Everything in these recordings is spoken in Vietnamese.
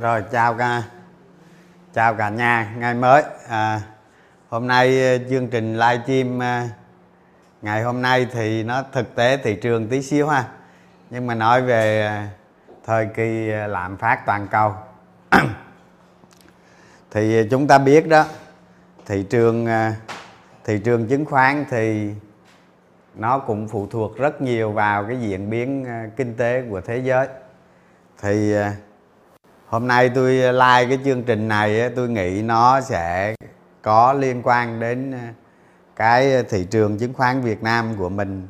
Rồi chào cả nhà ngày mới. Hôm nay chương trình live stream ngày hôm nay thì nó thực tế thị trường tí xíu ha, nhưng mà nói về thời kỳ lạm phát toàn cầu thì chúng ta biết đó, thị trường chứng khoán thì nó cũng phụ thuộc rất nhiều vào cái diễn biến kinh tế của thế giới. Thì hôm nay tôi like cái chương trình này, tôi nghĩ nó sẽ có liên quan đến cái thị trường chứng khoán Việt Nam của mình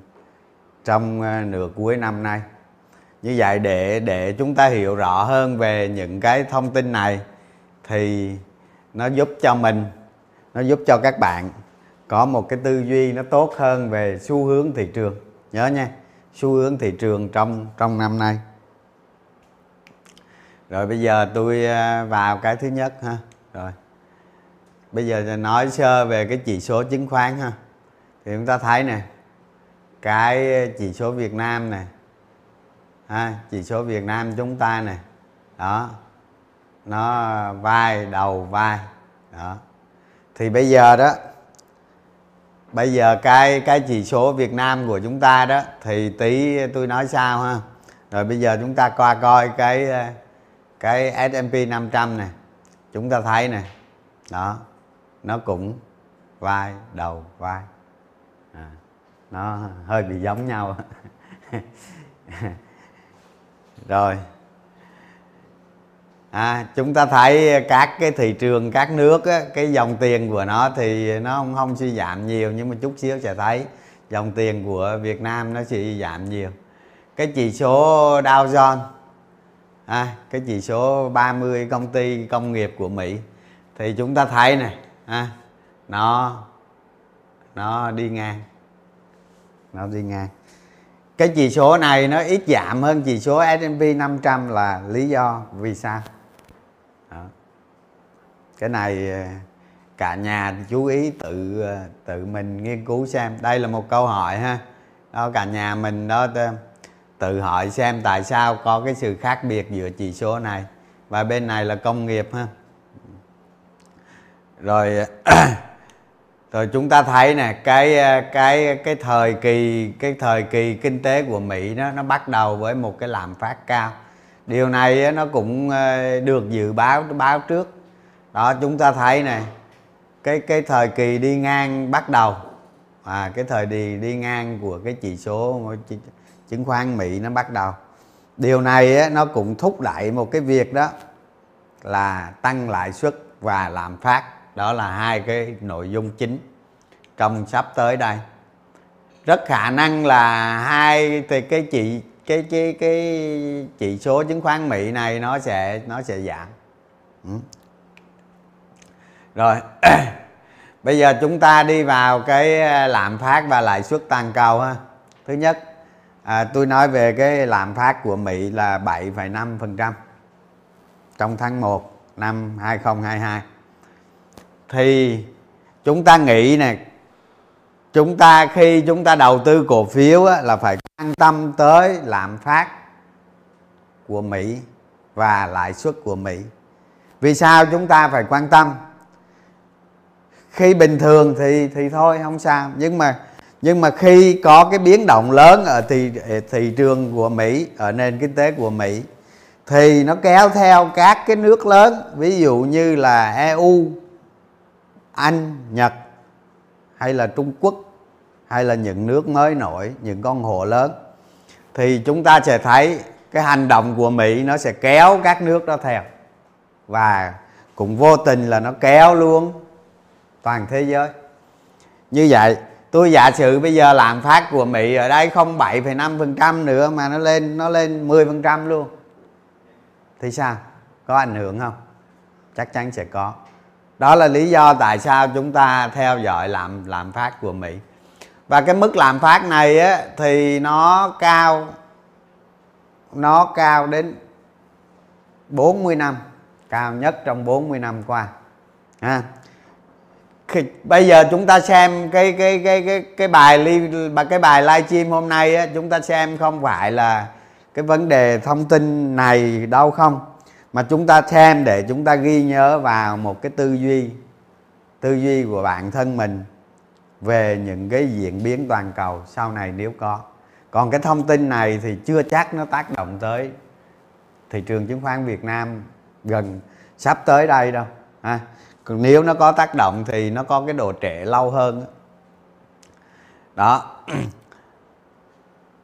trong nửa cuối năm nay. Như vậy để chúng ta hiểu rõ hơn về những cái thông tin này thì nó giúp cho mình, nó giúp cho các bạn có một cái tư duy nó tốt hơn về xu hướng thị trường. Nhớ nha, xu hướng thị trường trong năm nay. Rồi bây giờ tôi vào cái thứ nhất ha. Rồi bây giờ nói sơ về cái chỉ số chứng khoán ha. Thì chúng ta thấy nè, cái chỉ số Việt Nam nè, chỉ số Việt Nam chúng ta nè, đó, nó đầu vai đó. Thì bây giờ đó, cái chỉ số Việt Nam của chúng ta đó thì tí tôi nói sao ha. Rồi bây giờ chúng ta coi cái S&P 500 này, chúng ta thấy nè, đó, nó cũng đầu vai nó hơi bị giống nhau rồi chúng ta thấy các cái thị trường các nước á, cái dòng tiền của nó thì nó không suy giảm nhiều, nhưng mà chút xíu sẽ thấy dòng tiền của Việt Nam nó suy giảm nhiều. Cái chỉ số Dow Jones, cái chỉ số 30 công ty công nghiệp của Mỹ thì chúng ta thấy này, nó đi ngang, cái chỉ số này nó ít giảm hơn chỉ số S&P 500 là lý do vì sao đó. Cái này cả nhà chú ý tự mình nghiên cứu xem, đây là một câu hỏi ha, đó cả nhà mình đó tự hỏi xem tại sao có cái sự khác biệt giữa chỉ số này và bên này là công nghiệp ha. Rồi rồi chúng ta thấy nè, cái thời kỳ kinh tế của Mỹ nó bắt đầu với một cái lạm phát cao. Điều này nó cũng được dự báo trước. Đó chúng ta thấy nè, cái thời kỳ đi ngang bắt đầu, cái thời kỳ đi ngang của cái chỉ số chứng khoán Mỹ nó bắt đầu. Điều này nó cũng thúc đẩy một cái việc đó là tăng lãi suất và lạm phát. Đó là hai cái nội dung chính trong sắp tới đây. Rất khả năng là hai cái chỉ số chứng khoán Mỹ này nó sẽ giảm. Rồi bây giờ chúng ta đi vào cái lạm phát và lãi suất toàn cầu ha. Thứ nhất, tôi nói về cái lạm phát của Mỹ là 7,5% trong tháng 1 năm 2022. Thì chúng ta nghĩ nè, khi chúng ta đầu tư cổ phiếu á, là phải quan tâm tới lạm phát của Mỹ và lãi suất của Mỹ. Vì sao chúng ta phải quan tâm? Khi bình thường thì thôi không sao, nhưng mà khi có cái biến động lớn ở thị trường của Mỹ, ở nền kinh tế của Mỹ, thì nó kéo theo các cái nước lớn, ví dụ như là EU, Anh, Nhật hay là Trung Quốc, hay là những nước mới nổi, những con hổ lớn, thì chúng ta sẽ thấy cái hành động của Mỹ nó sẽ kéo các nước đó theo, và cũng vô tình là nó kéo luôn toàn thế giới. Như vậy tôi giả sử bây giờ lạm phát của Mỹ ở đây không 7,5% nữa mà nó lên 10% luôn, thì sao? Có ảnh hưởng không? Chắc chắn sẽ có. Đó là lý do tại sao chúng ta theo dõi lạm phát của Mỹ. Và cái mức lạm phát này á, thì nó cao đến 40 năm, cao nhất trong 40 năm qua. Bây giờ chúng ta xem cái bài livestream hôm nay á, chúng ta xem không phải là cái vấn đề thông tin này đâu không, mà chúng ta xem để chúng ta ghi nhớ vào một cái tư duy của bản thân mình về những cái diễn biến toàn cầu sau này nếu có. Còn cái thông tin này thì chưa chắc nó tác động tới thị trường chứng khoán Việt Nam gần sắp tới đây đâu ha. Còn nếu nó có tác động thì nó có cái độ trễ lâu hơn đó.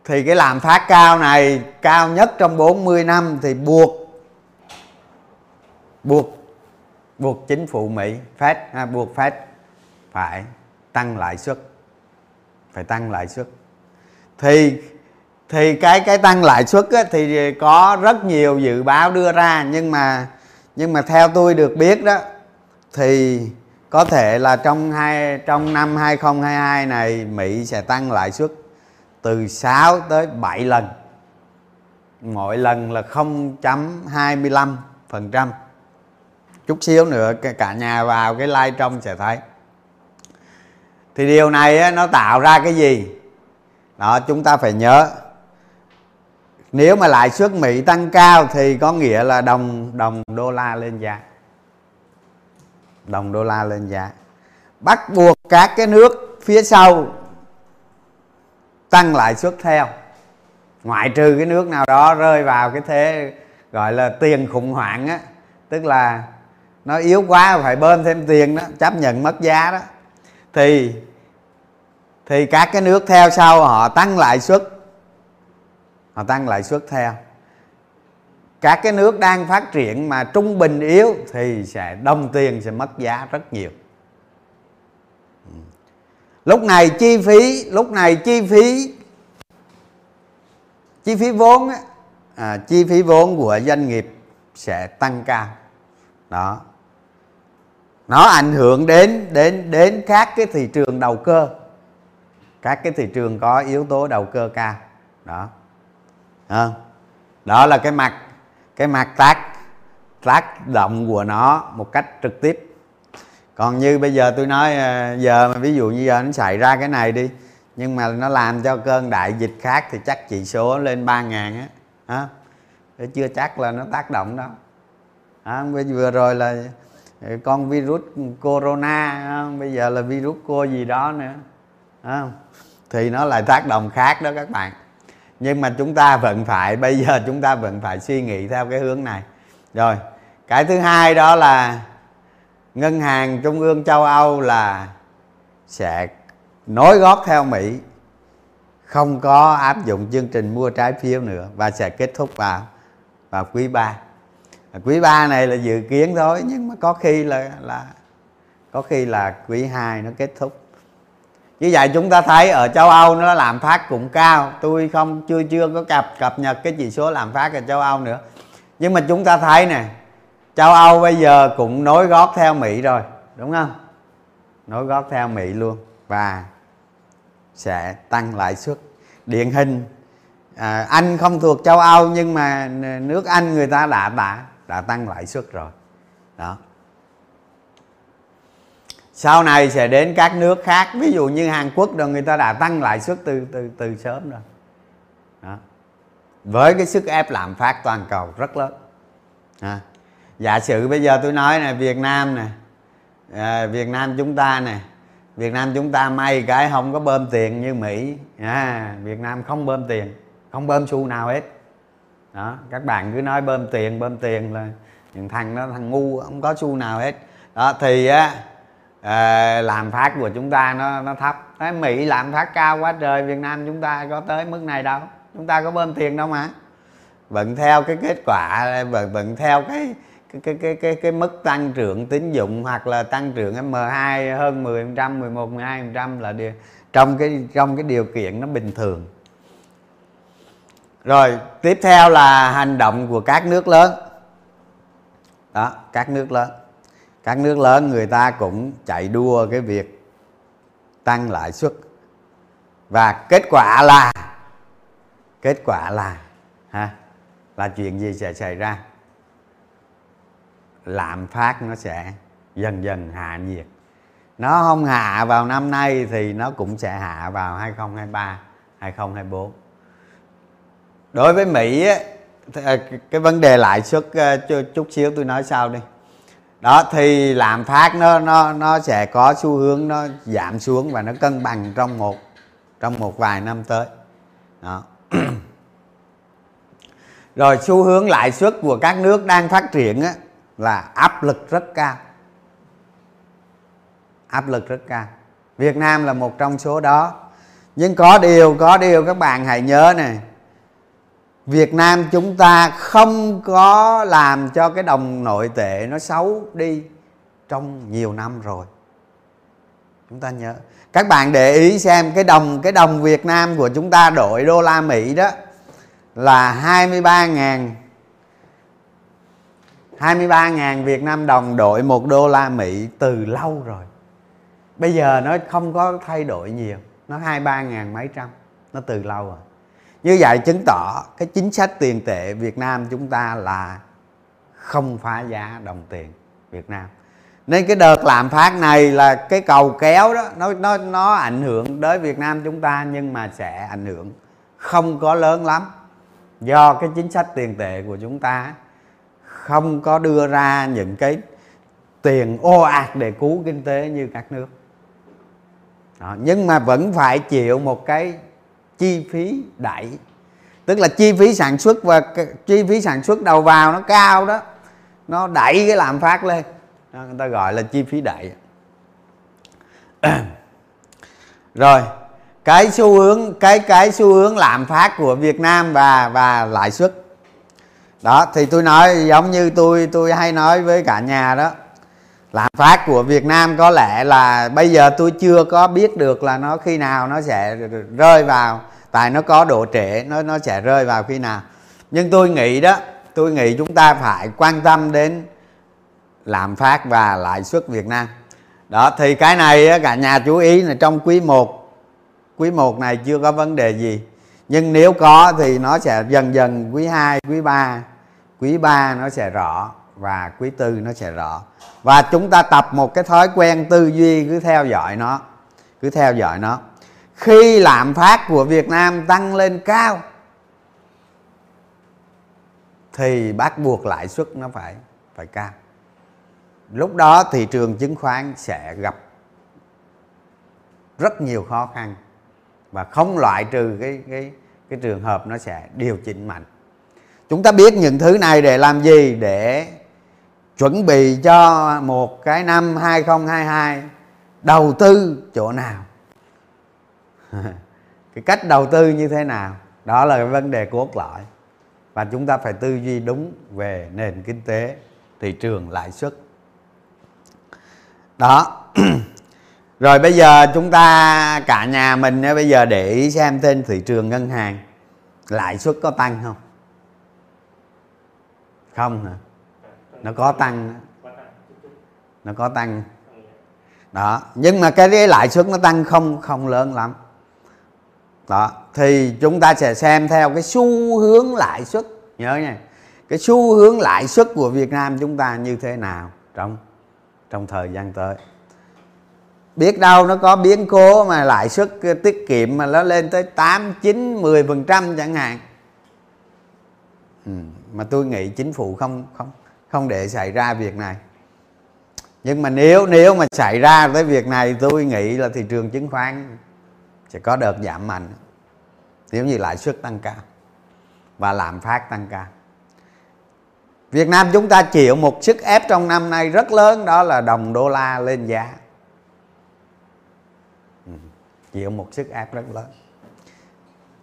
Thì cái lạm phát cao này, cao nhất trong 40 năm, thì buộc chính phủ Mỹ, Fed, buộc Fed phải tăng lãi suất. Phải tăng lãi suất. Thì cái tăng lãi suất thì có rất nhiều dự báo đưa ra, nhưng mà theo tôi được biết đó thì có thể là trong năm 2022 này Mỹ sẽ tăng lãi suất từ 6 tới 7 lần. Mỗi lần là 0.25%. Chút xíu nữa cả nhà vào cái live trong sẽ thấy. Thì điều này nó tạo ra cái gì? Đó, chúng ta phải nhớ. Nếu mà lãi suất Mỹ tăng cao thì có nghĩa là đồng đô la lên giá. Đồng đô la lên giá. Bắt buộc các cái nước phía sau tăng lãi suất theo, ngoại trừ cái nước nào đó rơi vào cái thế gọi là tiền khủng hoảng á, tức là nó yếu quá phải bơm thêm tiền đó, chấp nhận mất giá đó, thì các cái nước theo sau họ tăng lãi suất theo. Các cái nước đang phát triển mà trung bình yếu thì đồng tiền sẽ mất giá rất nhiều. Lúc này chi phí vốn á, chi phí vốn của doanh nghiệp sẽ tăng cao đó. Nó ảnh hưởng đến các cái thị trường đầu cơ, các cái thị trường có yếu tố đầu cơ cao đó. Đó là cái mặt tác động của nó một cách trực tiếp. Còn như bây giờ tôi nói, giờ mà ví dụ như giờ nó xảy ra cái này đi, nhưng mà nó làm cho cơn đại dịch khác thì chắc chỉ số lên 3.000 á, chưa chắc là nó tác động đó. Vừa rồi là con virus corona, bây giờ là virus cô gì đó nữa, thì nó lại tác động khác đó các bạn. Nhưng mà bây giờ chúng ta vẫn phải suy nghĩ theo cái hướng này. Rồi cái thứ hai đó là Ngân hàng Trung ương châu Âu là sẽ nối gót theo Mỹ, không có áp dụng chương trình mua trái phiếu nữa và sẽ kết thúc vào quý 3. Quý 3 này là dự kiến thôi, nhưng mà có khi là quý 2 nó kết thúc. Như vậy chúng ta thấy ở châu Âu nó lạm phát cũng cao, tôi chưa có cập nhật cái chỉ số lạm phát ở châu Âu nữa. Nhưng mà chúng ta thấy nè, châu Âu bây giờ cũng nối gót theo Mỹ rồi, đúng không? Nối gót theo Mỹ luôn và sẽ tăng lãi suất. Điển hình, Anh không thuộc châu Âu nhưng mà nước Anh người ta đã tăng lãi suất rồi. Đó. Sau này sẽ đến các nước khác, ví dụ như Hàn Quốc rồi, người ta đã tăng lãi suất từ sớm rồi. Đó. Với cái sức ép lạm phát toàn cầu rất lớn. À. Giả sử bây giờ tôi nói nè, Việt Nam chúng ta may cái không có bơm tiền như Mỹ. Việt Nam không bơm tiền, không bơm xu nào hết đó. Các bạn cứ nói bơm tiền là những thằng đó, thằng ngu, không có xu nào hết đó. Thì lạm phát của chúng ta nó thấp. Thế Mỹ lạm phát cao quá trời, Việt Nam chúng ta có tới mức này đâu, chúng ta có bơm tiền đâu mà. Vẫn theo cái kết quả, vẫn theo cái mức tăng trưởng tín dụng hoặc là tăng trưởng M2 hơn 10%, 11, 12% là điều, trong cái điều kiện nó bình thường. Rồi, tiếp theo là hành động của các nước lớn. Đó, các nước lớn người ta cũng chạy đua cái việc tăng lãi suất. Và kết quả là chuyện gì sẽ xảy ra? Lạm phát nó sẽ dần dần hạ nhiệt. Nó không hạ vào năm nay thì nó cũng sẽ hạ vào 2023, 2024. Đối với Mỹ cái vấn đề lãi suất chút xíu tôi nói sau đi. Đó thì lạm phát nó sẽ có xu hướng nó giảm xuống và nó cân bằng trong một vài năm tới. Đó. Rồi xu hướng lãi suất của các nước đang phát triển á, là áp lực rất cao. Áp lực rất cao. Việt Nam là một trong số đó. Nhưng có điều các bạn hãy nhớ này. Việt Nam chúng ta không có làm cho cái đồng nội tệ nó xấu đi trong nhiều năm rồi. Chúng ta nhớ. Các bạn để ý xem cái đồng Việt Nam của chúng ta đổi đô la Mỹ đó là 23.000 Việt Nam đồng đổi 1 đô la Mỹ từ lâu rồi. Bây giờ nó không có thay đổi nhiều, nó 23.000 mấy trăm, nó từ lâu rồi. Như vậy chứng tỏ cái chính sách tiền tệ Việt Nam chúng ta là không phá giá đồng tiền Việt Nam. Nên cái đợt lạm phát này là cái cầu kéo đó, nó ảnh hưởng tới Việt Nam chúng ta, nhưng mà sẽ ảnh hưởng không có lớn lắm, do cái chính sách tiền tệ của chúng ta không có đưa ra những cái tiền ồ ạt để cứu kinh tế như các nước. Đó, nhưng mà vẫn phải chịu một cái chi phí đẩy, tức là chi phí sản xuất và chi phí sản xuất đầu vào nó cao đó, nó đẩy cái lạm phát lên, đó, người ta gọi là chi phí đẩy. Rồi cái xu hướng lạm phát của Việt Nam và lãi suất đó thì tôi nói giống như tôi hay nói với cả nhà đó, lạm phát của Việt Nam có lẽ là bây giờ tôi chưa có biết được là nó khi nào nó sẽ rơi vào, tại nó có độ trễ, nó sẽ rơi vào khi nào. Nhưng tôi nghĩ chúng ta phải quan tâm đến lạm phát và lãi suất Việt Nam. Đó thì cái này cả nhà chú ý là trong quý 1 này chưa có vấn đề gì. Nhưng nếu có thì nó sẽ dần dần quý 2, quý 3. Quý 3 nó sẽ rõ và quý 4 nó sẽ rõ. Và chúng ta tập một cái thói quen tư duy cứ theo dõi nó. Khi lạm phát của Việt Nam tăng lên cao thì bắt buộc lãi suất nó phải cao. Lúc đó thị trường chứng khoán sẽ gặp rất nhiều khó khăn và không loại trừ cái trường hợp nó sẽ điều chỉnh mạnh. Chúng ta biết những thứ này để làm gì? Để chuẩn bị cho một cái năm 2022 đầu tư chỗ nào. Cái cách đầu tư như thế nào? Đó là cái vấn đề cốt lõi. Và chúng ta phải tư duy đúng về nền kinh tế, thị trường, lãi suất. Đó. Rồi bây giờ chúng ta cả nhà mình bây giờ để ý xem trên thị trường ngân hàng lãi suất có tăng không? Không hả? Nó có tăng. Nó có tăng. Đó, nhưng mà cái lãi suất nó tăng không lớn lắm. Đó, thì chúng ta sẽ xem theo cái xu hướng lãi suất, nhớ nha. Cái xu hướng lãi suất của Việt Nam chúng ta như thế nào trong thời gian tới. Biết đâu nó có biến cố mà lãi suất tiết kiệm mà nó lên tới 8, 9, 10% chẳng hạn. Mà tôi nghĩ chính phủ không để xảy ra việc này. Nhưng mà nếu mà xảy ra tới việc này, tôi nghĩ là thị trường chứng khoán sẽ có đợt giảm mạnh. Nếu như lãi suất tăng cao và lạm phát tăng cao. Việt Nam chúng ta chịu một sức ép trong năm nay rất lớn, đó là đồng đô la lên giá. Chịu một sức ép rất lớn.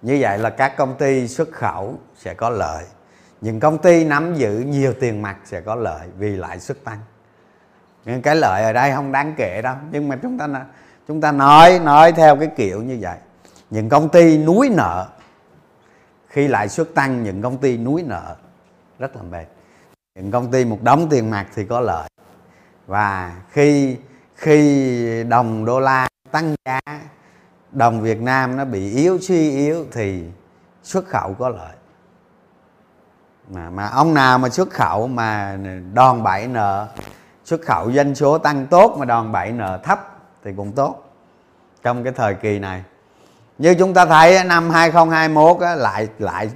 Như vậy là các công ty xuất khẩu sẽ có lợi. Những công ty nắm giữ nhiều tiền mặt sẽ có lợi vì lãi suất tăng. Nhưng cái lợi ở đây không đáng kể đâu. Nhưng mà chúng ta nói theo cái kiểu như vậy. Những công ty núi nợ, khi lãi suất tăng những công ty núi nợ rất là mệt. Những công ty một đống tiền mặt thì có lợi. Và khi đồng đô la tăng giá, đồng Việt Nam nó bị suy yếu thì xuất khẩu có lợi. Mà ông nào mà xuất khẩu mà đòn bẩy nợ, xuất khẩu doanh số tăng tốt mà đòn bẩy nợ thấp thì cũng tốt trong cái thời kỳ này. Như chúng ta thấy năm 2021 á, lại lại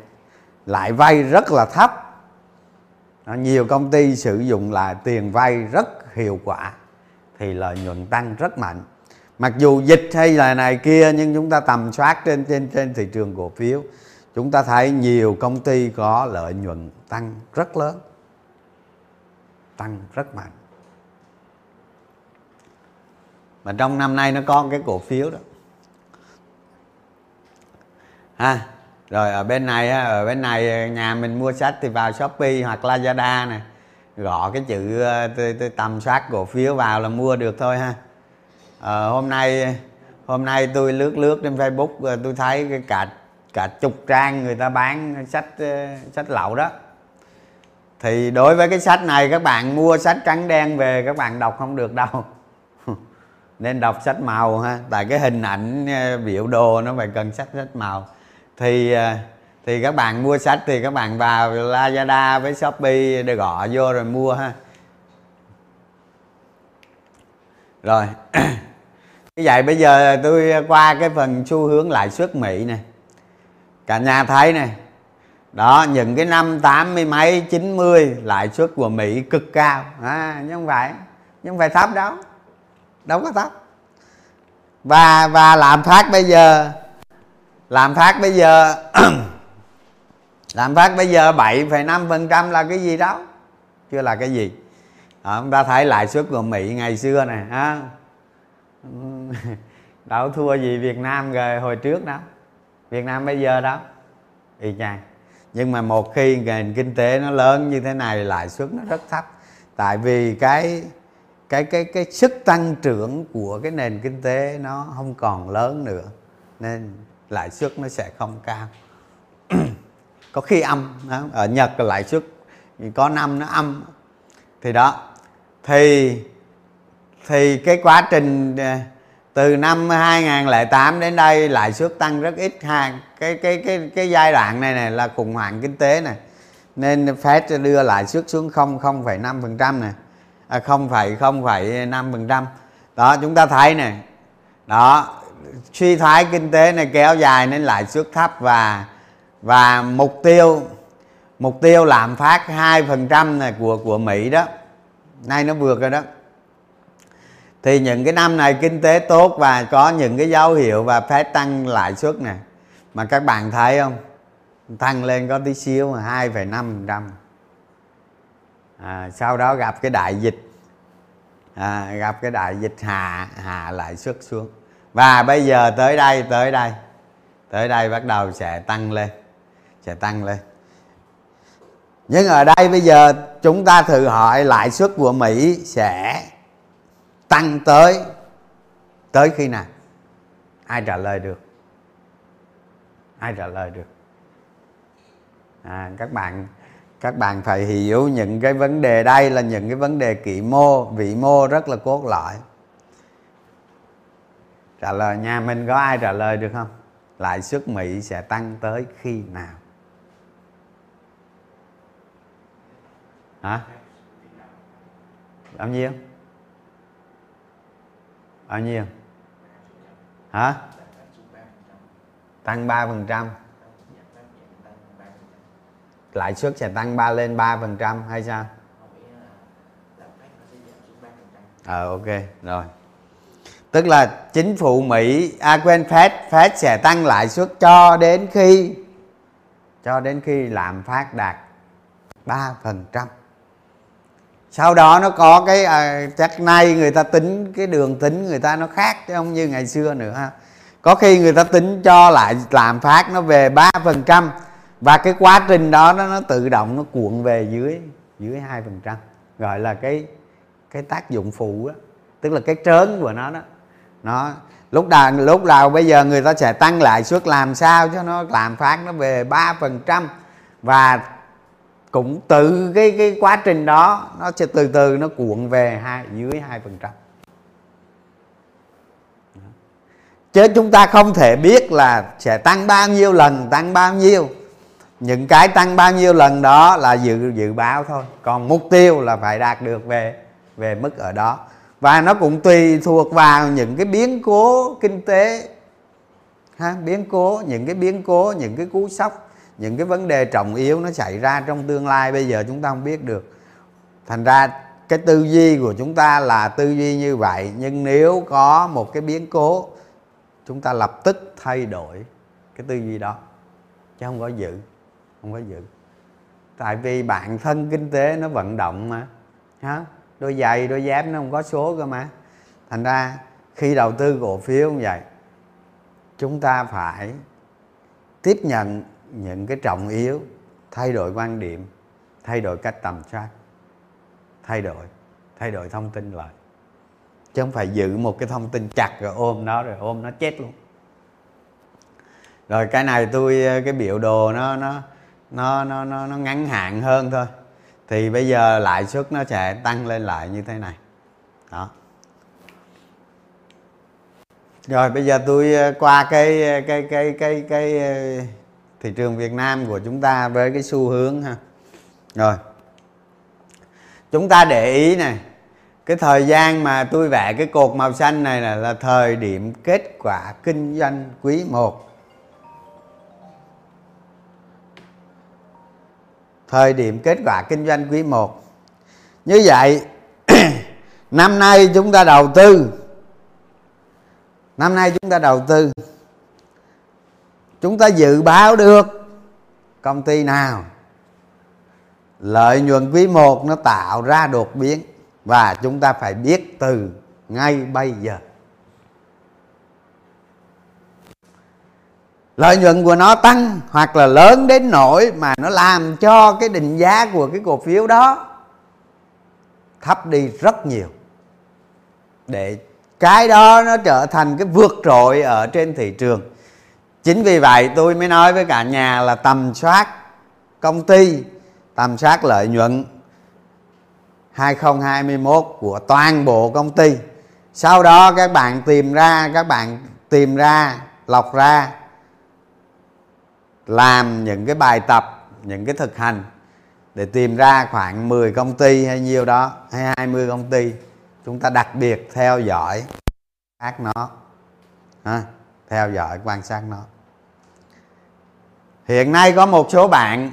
lãi vay rất là thấp. Nhiều công ty sử dụng là tiền vay rất hiệu quả thì lợi nhuận tăng rất mạnh. Mặc dù dịch hay là này kia nhưng chúng ta tầm soát trên thị trường cổ phiếu, chúng ta thấy nhiều công ty có lợi nhuận tăng rất lớn, tăng rất mạnh. Mà trong năm nay nó có cái cổ phiếu đó ha. Rồi ở bên này nhà mình mua sách thì vào Shopee hoặc Lazada nè, gõ cái chữ tầm soát cổ phiếu vào là mua được thôi ha. Hôm nay tôi lướt trên Facebook tôi thấy cái cả chục trang người ta bán sách lậu đó. Thì đối với cái sách này, các bạn mua sách trắng đen về các bạn đọc không được đâu. Nên đọc sách màu ha, tại cái hình ảnh biểu đồ nó phải cần sách màu. Thì các bạn mua sách thì các bạn vào Lazada với Shopee để gõ vô rồi mua ha. Rồi như vậy bây giờ tôi qua cái phần xu hướng lãi suất Mỹ nè, cả nhà thấy nè đó, những cái năm 80 mấy 90 lãi suất của Mỹ cực cao nhưng không phải thấp đâu, đâu có thấp. Và lạm phát bây giờ lạm phát bây giờ 7,5% là cái gì đó, chưa là cái gì. Chúng ta thấy lãi suất của Mỹ ngày xưa nè ha, đâu thua gì Việt Nam rồi hồi trước đó, Việt Nam bây giờ đó y chang. Nhưng mà một khi nền kinh tế nó lớn như thế này, lãi suất nó rất thấp, tại vì cái sức tăng trưởng của cái nền kinh tế nó không còn lớn nữa nên lãi suất nó sẽ không cao. Có khi âm đó. Ở Nhật lãi suất có năm nó âm thì đó. Thì cái quá trình từ năm 2008 đến đây lãi suất tăng rất ít. Cái giai đoạn này này là khủng hoảng kinh tế này, nên Fed đưa lãi suất xuống 0,5% này, 0,5% đó. Chúng ta thấy này đó, suy thoái kinh tế này kéo dài nên lãi suất thấp, và mục tiêu lạm phát 2% này của Mỹ đó, nay nó vượt rồi đó. Thì những cái năm này kinh tế tốt và có những cái dấu hiệu và Fed tăng lãi suất nè, mà các bạn thấy không, tăng lên có tí xíu mà 2,5%. Sau đó gặp cái đại dịch, hạ lãi suất xuống, và bây giờ tới đây bắt đầu sẽ tăng lên. Nhưng ở đây bây giờ chúng ta thử hỏi lãi suất của Mỹ sẽ tăng tới khi nào? Ai trả lời được? Các bạn phải hiểu những cái vấn đề, đây là những cái vấn đề kỹ mô, vĩ mô rất là cốt lõi. Trả lời nhà mình có ai trả lời được không? Lãi suất Mỹ sẽ tăng tới khi nào? Hả? Bao nhiêu? Hả? Tăng 3%. Lãi suất sẽ tăng lên 3% hay sao? Ok, rồi. Tức là chính phủ Mỹ, Fed sẽ tăng lãi suất cho đến khi lạm phát đạt 3%. Sau đó nó có cái chắc nay người ta tính, cái đường tính người ta nó khác chứ không như ngày xưa nữa ha. Có khi người ta tính cho lại lạm phát nó về 3%, và cái quá trình đó nó tự động nó cuộn về dưới 2%, gọi là cái tác dụng phụ đó, tức là cái trớn của nó đó. Nó lúc đầu bây giờ người ta sẽ tăng lãi suất làm sao cho nó lạm phát nó về 3%, và cũng từ cái quá trình đó nó sẽ từ từ nó cuộn về dưới 2%. Chứ chúng ta không thể biết là sẽ tăng bao nhiêu lần, những cái tăng bao nhiêu lần đó là dự báo thôi, còn mục tiêu là phải đạt được về mức ở đó, và nó cũng tùy thuộc vào những cái biến cố kinh tế, những cái cú sốc, những cái vấn đề trọng yếu nó xảy ra trong tương lai bây giờ chúng ta không biết được. Thành ra cái tư duy của chúng ta là tư duy như vậy, nhưng nếu có một cái biến cố chúng ta lập tức thay đổi cái tư duy đó, chứ không có giữ, không có giữ. Tại vì bản thân kinh tế nó vận động mà, đôi giày đôi dép nó không có số cơ mà. Thành ra khi đầu tư cổ phiếu như vậy, chúng ta phải tiếp nhận những cái trọng yếu, thay đổi quan điểm, thay đổi cách tầm soát, thay đổi thông tin lại, chứ không phải giữ một cái thông tin chặt rồi ôm nó, rồi ôm nó chết luôn. Rồi cái này cái biểu đồ nó ngắn hạn hơn thôi, thì bây giờ lãi suất nó sẽ tăng lên lại như thế này đó. Rồi bây giờ tôi qua cái thị trường Việt Nam của chúng ta với cái xu hướng ha. Rồi chúng ta để ý này, cái thời gian mà tôi vẽ cái cột màu xanh này là thời điểm kết quả kinh doanh quý 1. Thời điểm kết quả kinh doanh quý 1. Như vậy năm nay chúng ta đầu tư, chúng ta dự báo được công ty nào lợi nhuận quý 1 nó tạo ra đột biến, và chúng ta phải biết từ ngay bây giờ lợi nhuận của nó tăng hoặc là lớn đến nỗi mà nó làm cho cái định giá của cái cổ phiếu đó thấp đi rất nhiều, để cái đó nó trở thành cái vượt trội ở trên thị trường. Chính vì vậy tôi mới nói với cả nhà là tầm soát công ty, tầm soát lợi nhuận 2021 của toàn bộ công ty. Sau đó các bạn tìm ra, lọc ra, làm những cái bài tập, những cái thực hành để tìm ra khoảng 10 công ty hay nhiêu đó, hay 20 công ty chúng ta đặc biệt theo dõi, quan sát nó, theo dõi quan sát nó. Hiện nay có một số bạn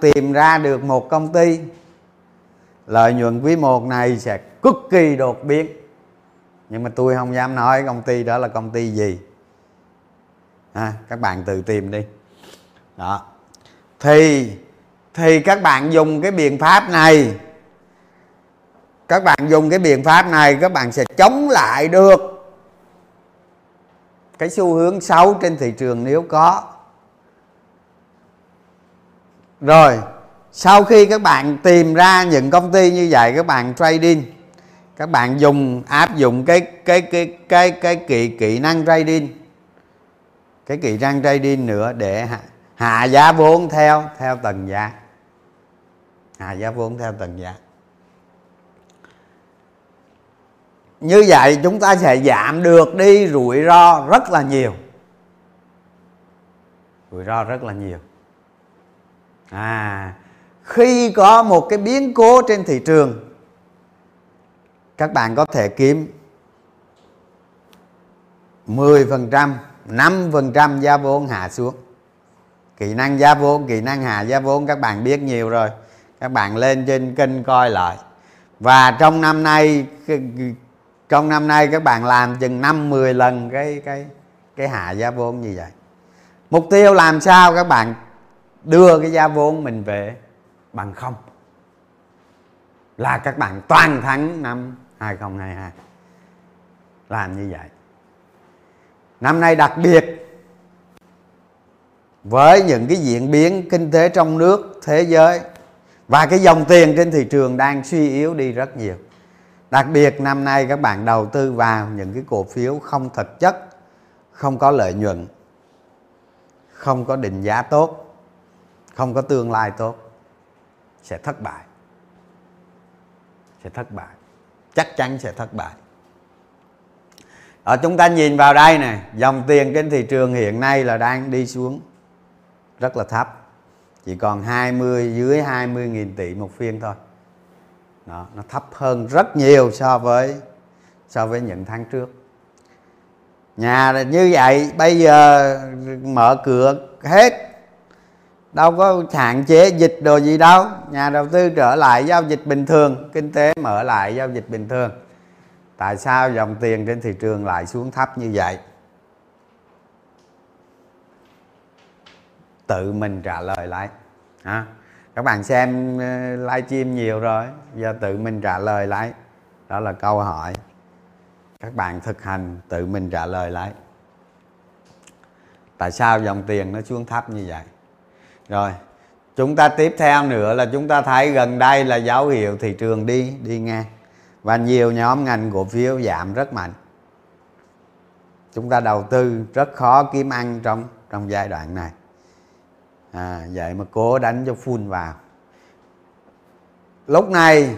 tìm ra được một công ty lợi nhuận quý 1 này sẽ cực kỳ đột biến, nhưng mà tôi không dám nói công ty đó là công ty gì, các bạn tự tìm đi đó. Thì các bạn dùng cái biện pháp này, các bạn sẽ chống lại được cái xu hướng xấu trên thị trường nếu có. Rồi sau khi các bạn tìm ra những công ty như vậy, các bạn trading, các bạn áp dụng cái kỹ năng trading nữa để hạ giá vốn theo tầng giá, Như vậy chúng ta sẽ giảm được đi rủi ro rất là nhiều, Khi có một cái biến cố trên thị trường, các bạn có thể kiếm 10%, 5% giá vốn hạ xuống. Kỹ năng giá vốn, kỹ năng hạ giá vốn các bạn biết nhiều rồi, các bạn lên trên kênh coi lại. Và trong năm nay, các bạn làm chừng 5-10 lần cái hạ giá vốn như vậy. Mục tiêu làm sao các bạn đưa cái giá vốn mình về bằng không là các bạn toàn thắng năm 2022. Làm như vậy. Năm nay đặc biệt với những cái diễn biến kinh tế trong nước, thế giới và cái dòng tiền trên thị trường đang suy yếu đi rất nhiều. Đặc biệt năm nay các bạn đầu tư vào những cái cổ phiếu không thực chất, không có lợi nhuận, không có định giá tốt, không có tương lai tốt, sẽ thất bại. Chắc chắn sẽ thất bại. Ở chúng ta nhìn vào đây này, dòng tiền trên thị trường hiện nay là đang đi xuống rất là thấp. Chỉ còn dưới 20.000 tỷ một phiên thôi. Đó, nó thấp hơn rất nhiều so với những tháng trước. Nhà là như vậy, bây giờ mở cửa hết đâu có hạn chế dịch đồ gì đâu. Nhà đầu tư trở lại giao dịch bình thường, kinh tế mở lại giao dịch bình thường. Tại sao dòng tiền trên thị trường lại xuống thấp như vậy? Tự mình trả lời lại à, các bạn xem livestream nhiều rồi, giờ tự mình trả lời lại. Đó là câu hỏi các bạn thực hành, tự mình trả lời lại tại sao dòng tiền nó xuống thấp như vậy. Rồi chúng ta tiếp theo nữa là chúng ta thấy gần đây là dấu hiệu thị trường đi ngang và nhiều nhóm ngành cổ phiếu giảm rất mạnh. Chúng ta đầu tư rất khó kiếm ăn trong giai đoạn này. À, vậy mà cố đánh cho full vào. Lúc này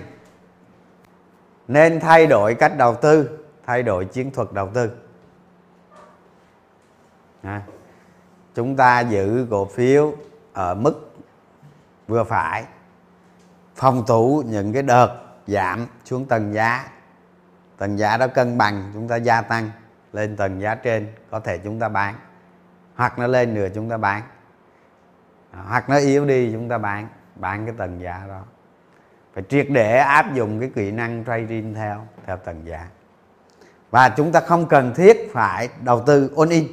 nên thay đổi cách đầu tư, thay đổi chiến thuật đầu tư. À, chúng ta giữ cổ phiếu ở mức vừa phải, phòng thủ những cái đợt giảm xuống tầng giá. Tầng giá đó cân bằng, chúng ta gia tăng lên tầng giá trên, có thể chúng ta bán, hoặc nó lên nữa chúng ta bán, hoặc nó yếu đi chúng ta bán cái tầng giá đó. Phải triệt để áp dụng cái kỹ năng trading theo tầng giá. Và chúng ta không cần thiết phải đầu tư all in,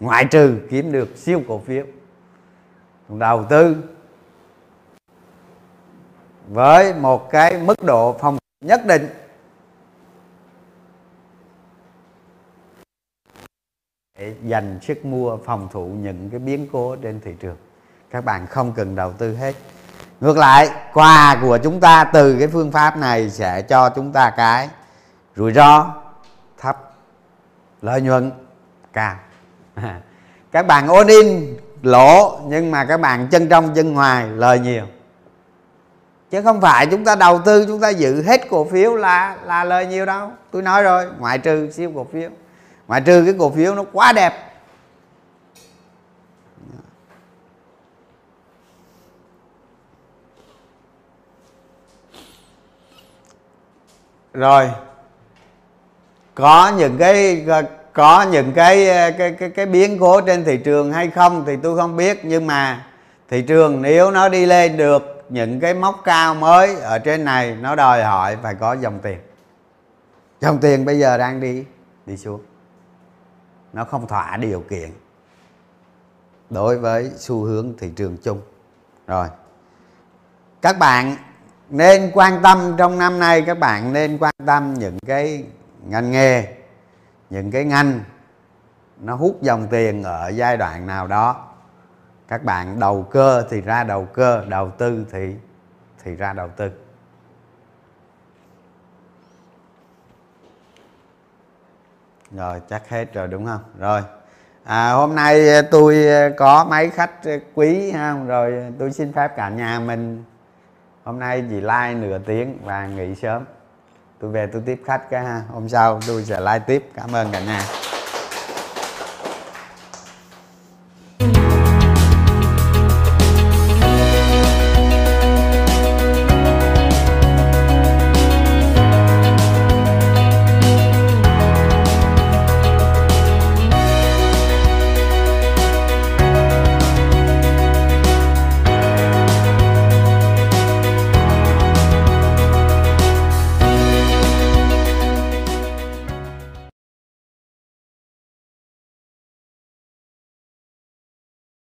ngoại trừ kiếm được siêu cổ phiếu. Đầu tư với một cái mức độ phòng nhất định. Để dành sức mua phòng thủ những cái biến cố trên thị trường, các bạn không cần đầu tư hết. Ngược lại, quà của chúng ta từ cái phương pháp này sẽ cho chúng ta cái rủi ro thấp, lợi nhuận cao. Các bạn all in lỗ nhưng mà các bạn chân trong chân ngoài lời nhiều, chứ không phải chúng ta đầu tư chúng ta giữ hết cổ phiếu là lời nhiều đâu. Tôi nói rồi, ngoại trừ siêu cổ phiếu, ngoại trừ cái cổ phiếu nó quá đẹp. Rồi có những cái biến cố trên thị trường hay không thì tôi không biết, nhưng mà thị trường nếu nó đi lên được những cái mốc cao mới ở trên này, nó đòi hỏi phải có dòng tiền. Dòng tiền bây giờ đang đi xuống, nó không thỏa điều kiện đối với xu hướng thị trường chung. Rồi các bạn nên quan tâm trong năm nay, các bạn nên quan tâm những cái ngành nghề, những cái ngành nó hút dòng tiền ở giai đoạn nào đó. Các bạn đầu cơ thì ra đầu cơ, đầu tư thì ra đầu tư. Rồi chắc hết rồi đúng không? Rồi hôm nay tôi có mấy khách quý không? Rồi tôi xin phép cả nhà mình hôm nay chỉ like nửa tiếng và nghỉ sớm. Tôi về tôi tiếp khách cái ha. Hôm sau tôi sẽ live tiếp. Cảm ơn cả nhà.